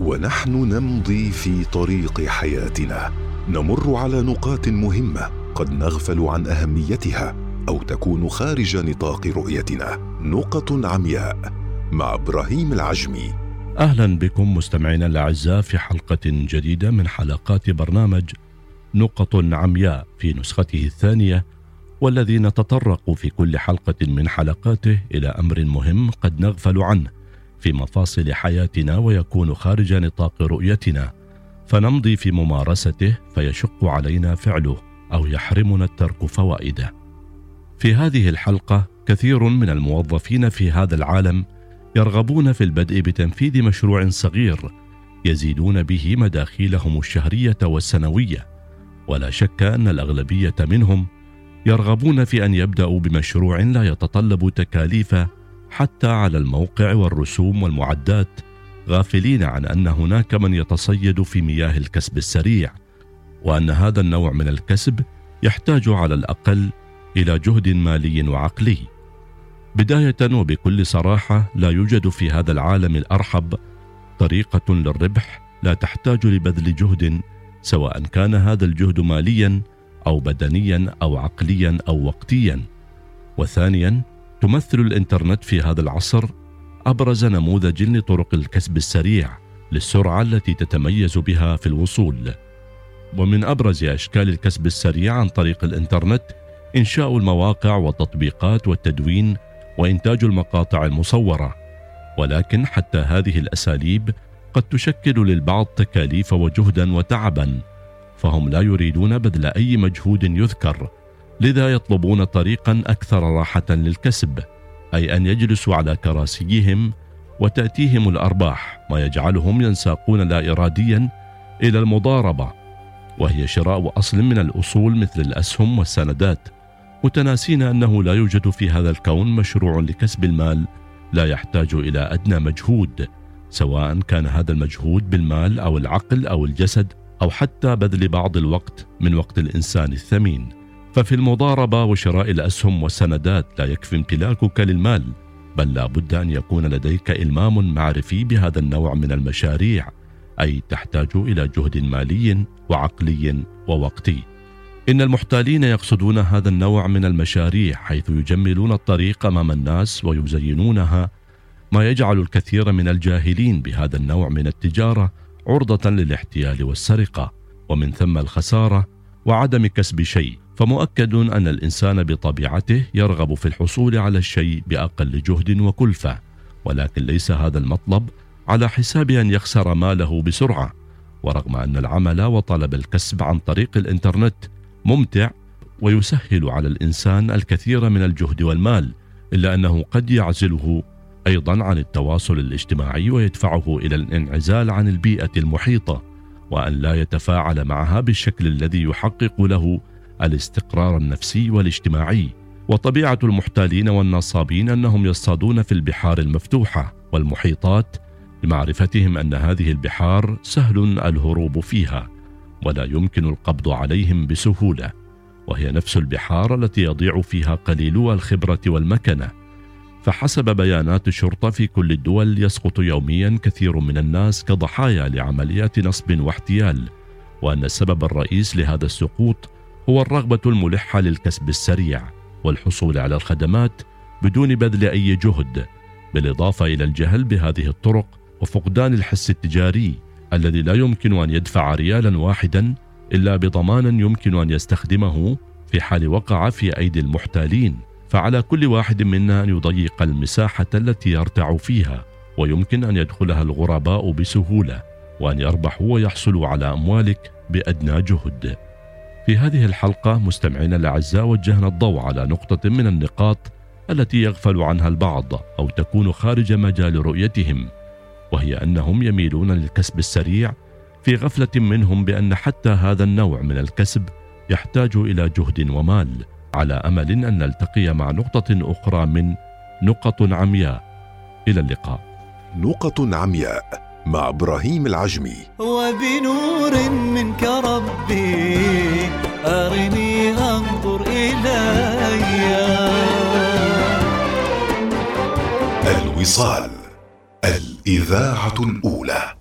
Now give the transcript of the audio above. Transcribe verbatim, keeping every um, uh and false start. ونحن نمضي في طريق حياتنا نمر على نقاط مهمة قد نغفل عن أهميتها أو تكون خارج نطاق رؤيتنا. نقط عمياء مع إبراهيم العجمي. أهلا بكم مستمعينا الأعزاء في حلقة جديدة من حلقات برنامج نقط عمياء في نسخته الثانية، والذي نتطرق في كل حلقة من حلقاته إلى أمر مهم قد نغفل عنه في مفاصل حياتنا ويكون خارج نطاق رؤيتنا، فنمضي في ممارسته فيشق علينا فعله أو يحرمنا الترك فوائده. في هذه الحلقة كثير من الموظفين في هذا العالم يرغبون في البدء بتنفيذ مشروع صغير يزيدون به مداخيلهم الشهرية والسنوية، ولا شك أن الأغلبية منهم يرغبون في أن يبدأوا بمشروع لا يتطلب تكاليف حتى على الموقع والرسوم والمعدات، غافلين عن أن هناك من يتصيد في مياه الكسب السريع، وأن هذا النوع من الكسب يحتاج على الأقل إلى جهد مالي وعقلي. بداية وبكل صراحة، لا يوجد في هذا العالم الأرحب طريقة للربح لا تحتاج لبذل جهد، سواء كان هذا الجهد ماليا أو بدنيا أو عقليا أو وقتيا. وثانيا، تمثل الإنترنت في هذا العصر أبرز نموذج لطرق الكسب السريع للسرعة التي تتميز بها في الوصول. ومن أبرز أشكال الكسب السريع عن طريق الإنترنت إنشاء المواقع والتطبيقات والتدوين وإنتاج المقاطع المصورة، ولكن حتى هذه الأساليب قد تشكل للبعض تكاليف وجهدا وتعبا، فهم لا يريدون بذل أي مجهود يذكر، لذا يطلبون طريقا أكثر راحة للكسب، أي أن يجلسوا على كراسيهم وتأتيهم الأرباح، ما يجعلهم ينساقون لا إراديا إلى المضاربة، وهي شراء أصل من الأصول مثل الأسهم والسندات، متناسين أنه لا يوجد في هذا الكون مشروع لكسب المال لا يحتاج إلى أدنى مجهود، سواء كان هذا المجهود بالمال أو العقل أو الجسد أو حتى بذل بعض الوقت من وقت الإنسان الثمين. ففي المضاربة وشراء الأسهم والسندات لا يكفي امتلاكك للمال، بل لا بد أن يكون لديك إلمام معرفي بهذا النوع من المشاريع، أي تحتاج إلى جهد مالي وعقلي ووقتي. إن المحتالين يقصدون هذا النوع من المشاريع، حيث يجملون الطريق أمام الناس ويزينونها، ما يجعل الكثير من الجاهلين بهذا النوع من التجارة عرضة للاحتيال والسرقة، ومن ثم الخسارة وعدم كسب شيء. فمؤكد أن الإنسان بطبيعته يرغب في الحصول على الشيء بأقل جهد وكلفة، ولكن ليس هذا المطلب على حساب أن يخسر ماله بسرعة. ورغم أن العمل وطلب الكسب عن طريق الإنترنت ممتع ويسهل على الإنسان الكثير من الجهد والمال، إلا أنه قد يعزله أيضا عن التواصل الاجتماعي ويدفعه إلى الانعزال عن البيئة المحيطة، وأن لا يتفاعل معها بالشكل الذي يحقق له الاستقرار النفسي والاجتماعي. وطبيعة المحتالين والنصابين أنهم يصطادون في البحار المفتوحة والمحيطات، لمعرفتهم أن هذه البحار سهل الهروب فيها ولا يمكن القبض عليهم بسهولة، وهي نفس البحار التي يضيع فيها قليلو الخبرة والمكنة. فحسب بيانات الشرطة في كل الدول، يسقط يوميا كثير من الناس كضحايا لعمليات نصب واحتيال، وأن السبب الرئيس لهذا السقوط هو الرغبة الملحة للكسب السريع والحصول على الخدمات بدون بذل أي جهد، بالإضافة إلى الجهل بهذه الطرق وفقدان الحس التجاري الذي لا يمكن أن يدفع ريالا واحدا إلا بضمان يمكن أن يستخدمه في حال وقع في أيدي المحتالين. فعلى كل واحد منا أن يضيق المساحة التي يرتع فيها ويمكن أن يدخلها الغرباء بسهولة، وأن يربحوا ويحصلوا على أموالك بأدنى جهد. في هذه الحلقة مستمعينا الأعزاء، وجهنا الضوء على نقطة من النقاط التي يغفل عنها البعض أو تكون خارج مجال رؤيتهم، وهي أنهم يميلون للكسب السريع في غفلة منهم بأن حتى هذا النوع من الكسب يحتاج إلى جهد ومال. على أمل أن نلتقي مع نقطة أخرى من نقط عمياء. إلى اللقاء. نقط عمياء مع إبراهيم العجمي. وبنور منك ربي أرني أنظر إلي. الوصال، الإذاعة الأولى.